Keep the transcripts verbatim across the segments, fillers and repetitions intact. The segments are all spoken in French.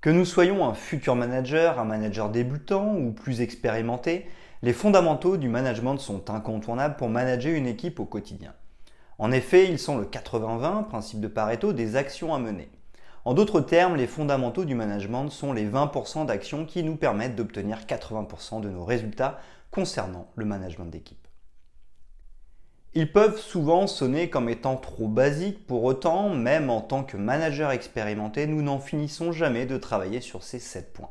Que nous soyons un futur manager, un manager débutant ou plus expérimenté, les fondamentaux du management sont incontournables pour manager une équipe au quotidien. En effet, ils sont le quatre-vingts vingt, principe de Pareto, des actions à mener. En d'autres termes, les fondamentaux du management sont les vingt pour cent d'actions qui nous permettent d'obtenir quatre-vingts pour cent de nos résultats concernant le management d'équipe. Ils peuvent souvent sonner comme étant trop basiques, pour autant, même en tant que manager expérimenté, nous n'en finissons jamais de travailler sur ces sept points.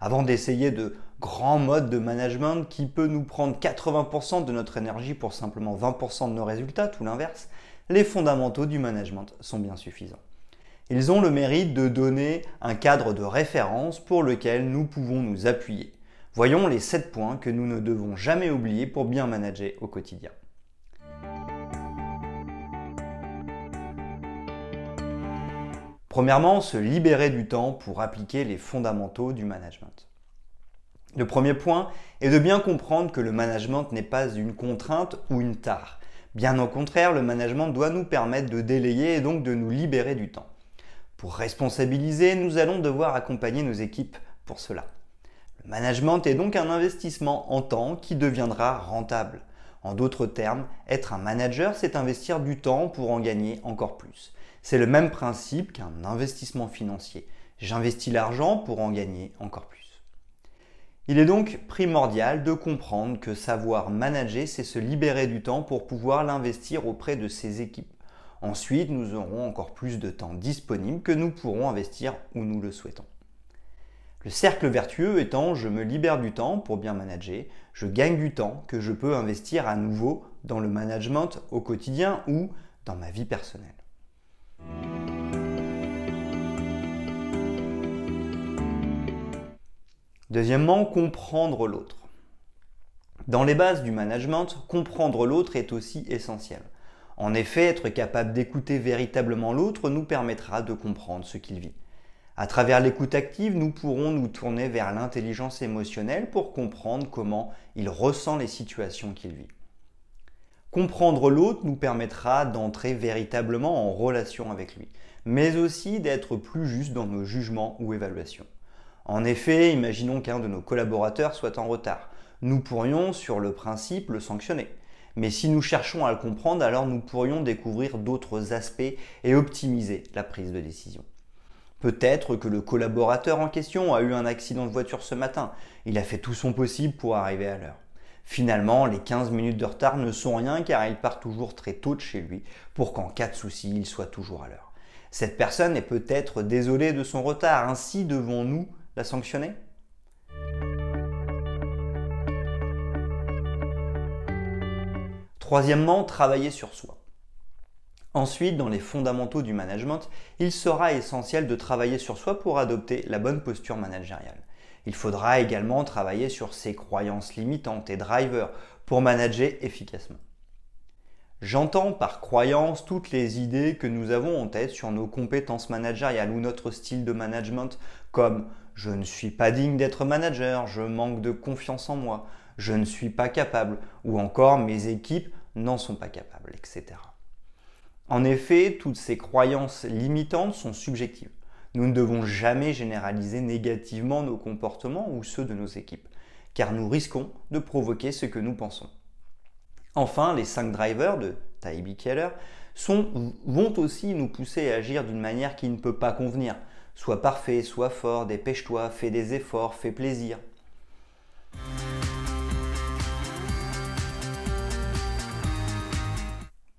Avant d'essayer de grands modes de management qui peut nous prendre quatre-vingts pour cent de notre énergie pour simplement vingt pour cent de nos résultats, tout l'inverse, les fondamentaux du management sont bien suffisants. Ils ont le mérite de donner un cadre de référence pour lequel nous pouvons nous appuyer. Voyons les sept points que nous ne devons jamais oublier pour bien manager au quotidien. Premièrement, se libérer du temps pour appliquer les fondamentaux du management. Le premier point est de bien comprendre que le management n'est pas une contrainte ou une tare. Bien au contraire, le management doit nous permettre de délayer et donc de nous libérer du temps. Pour responsabiliser, nous allons devoir accompagner nos équipes pour cela. Le management est donc un investissement en temps qui deviendra rentable. En d'autres termes, être un manager, c'est investir du temps pour en gagner encore plus. C'est le même principe qu'un investissement financier. J'investis l'argent pour en gagner encore plus. Il est donc primordial de comprendre que savoir manager, c'est se libérer du temps pour pouvoir l'investir auprès de ses équipes. Ensuite, nous aurons encore plus de temps disponible que nous pourrons investir où nous le souhaitons. Le cercle vertueux étant « je me libère du temps pour bien manager », je gagne du temps que je peux investir à nouveau dans le management au quotidien ou dans ma vie personnelle. Deuxièmement, comprendre l'autre. Dans les bases du management, comprendre l'autre est aussi essentiel. En effet, être capable d'écouter véritablement l'autre nous permettra de comprendre ce qu'il vit. À travers l'écoute active, nous pourrons nous tourner vers l'intelligence émotionnelle pour comprendre comment il ressent les situations qu'il vit. Comprendre l'autre nous permettra d'entrer véritablement en relation avec lui, mais aussi d'être plus juste dans nos jugements ou évaluations. En effet, imaginons qu'un de nos collaborateurs soit en retard. Nous pourrions, sur le principe, le sanctionner. Mais si nous cherchons à le comprendre, alors nous pourrions découvrir d'autres aspects et optimiser la prise de décision. Peut-être que le collaborateur en question a eu un accident de voiture ce matin. Il a fait tout son possible pour arriver à l'heure. Finalement, les quinze minutes de retard ne sont rien car il part toujours très tôt de chez lui pour qu'en cas de souci, il soit toujours à l'heure. Cette personne est peut-être désolée de son retard, ainsi devons-nous la sanctionner ? Troisièmement, travailler sur soi. Ensuite, dans les fondamentaux du management, il sera essentiel de travailler sur soi pour adopter la bonne posture managériale. Il faudra également travailler sur ses croyances limitantes et drivers pour manager efficacement. J'entends par croyances toutes les idées que nous avons en tête sur nos compétences managériales ou notre style de management comme « je ne suis pas digne d'être manager », « je manque de confiance en moi », « je ne suis pas capable » ou encore « mes équipes n'en sont pas capables », et cetera. En effet, toutes ces croyances limitantes sont subjectives. Nous ne devons jamais généraliser négativement nos comportements ou ceux de nos équipes, car nous risquons de provoquer ce que nous pensons. Enfin, les cinq drivers de Taibi Keller sont, vont aussi nous pousser à agir d'une manière qui ne peut pas convenir. Sois parfait, sois fort, dépêche-toi, fais des efforts, fais plaisir.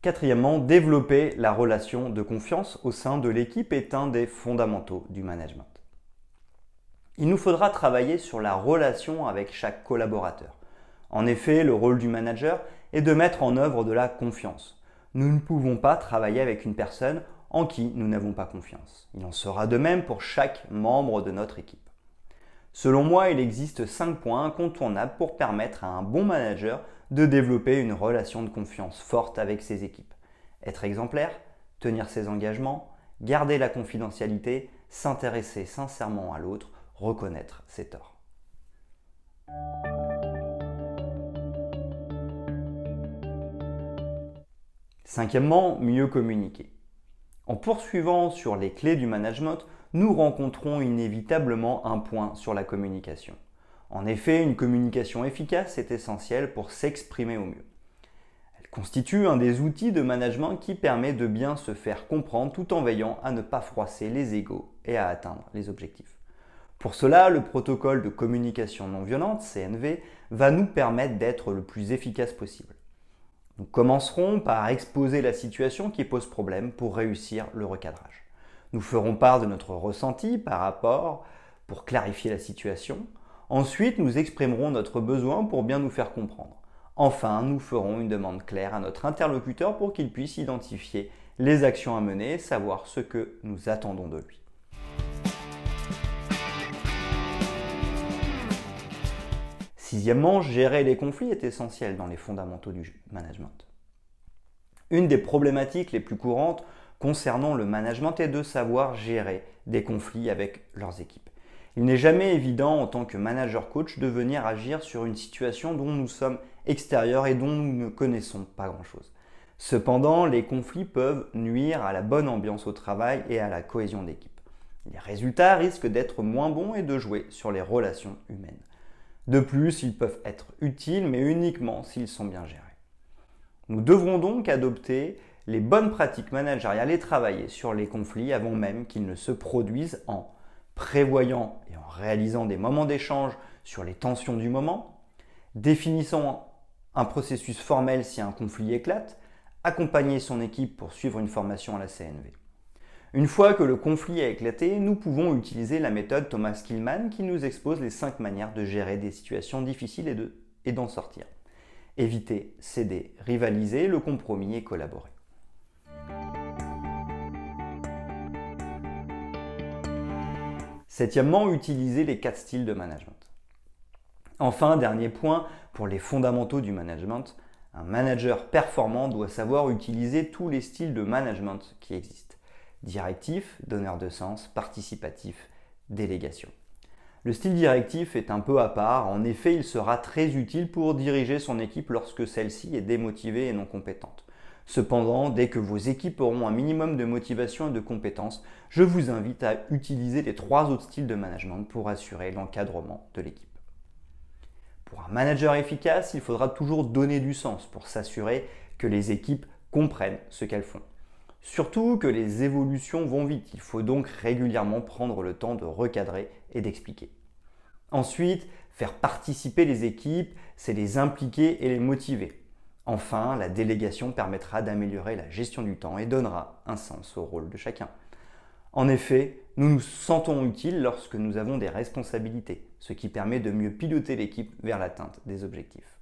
Quatrièmement, développer la relation de confiance au sein de l'équipe est un des fondamentaux du management. Il nous faudra travailler sur la relation avec chaque collaborateur. En effet, le rôle du manager est de mettre en œuvre de la confiance. Nous ne pouvons pas travailler avec une personne en qui nous n'avons pas confiance. Il en sera de même pour chaque membre de notre équipe. Selon moi, il existe cinq points incontournables pour permettre à un bon manager de développer une relation de confiance forte avec ses équipes. Être exemplaire, tenir ses engagements, garder la confidentialité, s'intéresser sincèrement à l'autre, reconnaître ses torts. Cinquièmement, mieux communiquer. En poursuivant sur les clés du management, nous rencontrons inévitablement un point sur la communication. En effet, une communication efficace est essentielle pour s'exprimer au mieux. Elle constitue un des outils de management qui permet de bien se faire comprendre tout en veillant à ne pas froisser les égos et à atteindre les objectifs. Pour cela, le protocole de communication non violente, C N V, va nous permettre d'être le plus efficace possible. Nous commencerons par exposer la situation qui pose problème pour réussir le recadrage. Nous ferons part de notre ressenti par rapport pour clarifier la situation. Ensuite, nous exprimerons notre besoin pour bien nous faire comprendre. Enfin, nous ferons une demande claire à notre interlocuteur pour qu'il puisse identifier les actions à mener et savoir ce que nous attendons de lui. Sixièmement, gérer les conflits est essentiel dans les fondamentaux du management. Une des problématiques les plus courantes concernant le management est de savoir gérer des conflits avec leurs équipes. Il n'est jamais évident en tant que manager coach de venir agir sur une situation dont nous sommes extérieurs et dont nous ne connaissons pas grand-chose. Cependant, les conflits peuvent nuire à la bonne ambiance au travail et à la cohésion d'équipe. Les résultats risquent d'être moins bons et de jouer sur les relations humaines. De plus, ils peuvent être utiles, mais uniquement s'ils sont bien gérés. Nous devrons donc adopter les bonnes pratiques managériales et travailler sur les conflits avant même qu'ils ne se produisent en prévoyant et en réalisant des moments d'échange sur les tensions du moment, définissant un processus formel si un conflit éclate, accompagner son équipe pour suivre une formation à la C N V. Une fois que le conflit a éclaté, nous pouvons utiliser la méthode Thomas Killman qui nous expose les cinq manières de gérer des situations difficiles et, de, et d'en sortir. Éviter, céder, rivaliser, le compromis et collaborer. Septièmement, utiliser les quatre styles de management. Enfin, dernier point, pour les fondamentaux du management, un manager performant doit savoir utiliser tous les styles de management qui existent. Directif, donneur de sens, participatif, délégation. Le style directif est un peu à part, en effet il sera très utile pour diriger son équipe lorsque celle-ci est démotivée et non compétente. Cependant, dès que vos équipes auront un minimum de motivation et de compétences, je vous invite à utiliser les trois autres styles de management pour assurer l'encadrement de l'équipe. Pour un manager efficace, il faudra toujours donner du sens pour s'assurer que les équipes comprennent ce qu'elles font. Surtout que les évolutions vont vite, il faut donc régulièrement prendre le temps de recadrer et d'expliquer. Ensuite, faire participer les équipes, c'est les impliquer et les motiver. Enfin, la délégation permettra d'améliorer la gestion du temps et donnera un sens au rôle de chacun. En effet, nous nous sentons utiles lorsque nous avons des responsabilités, ce qui permet de mieux piloter l'équipe vers l'atteinte des objectifs.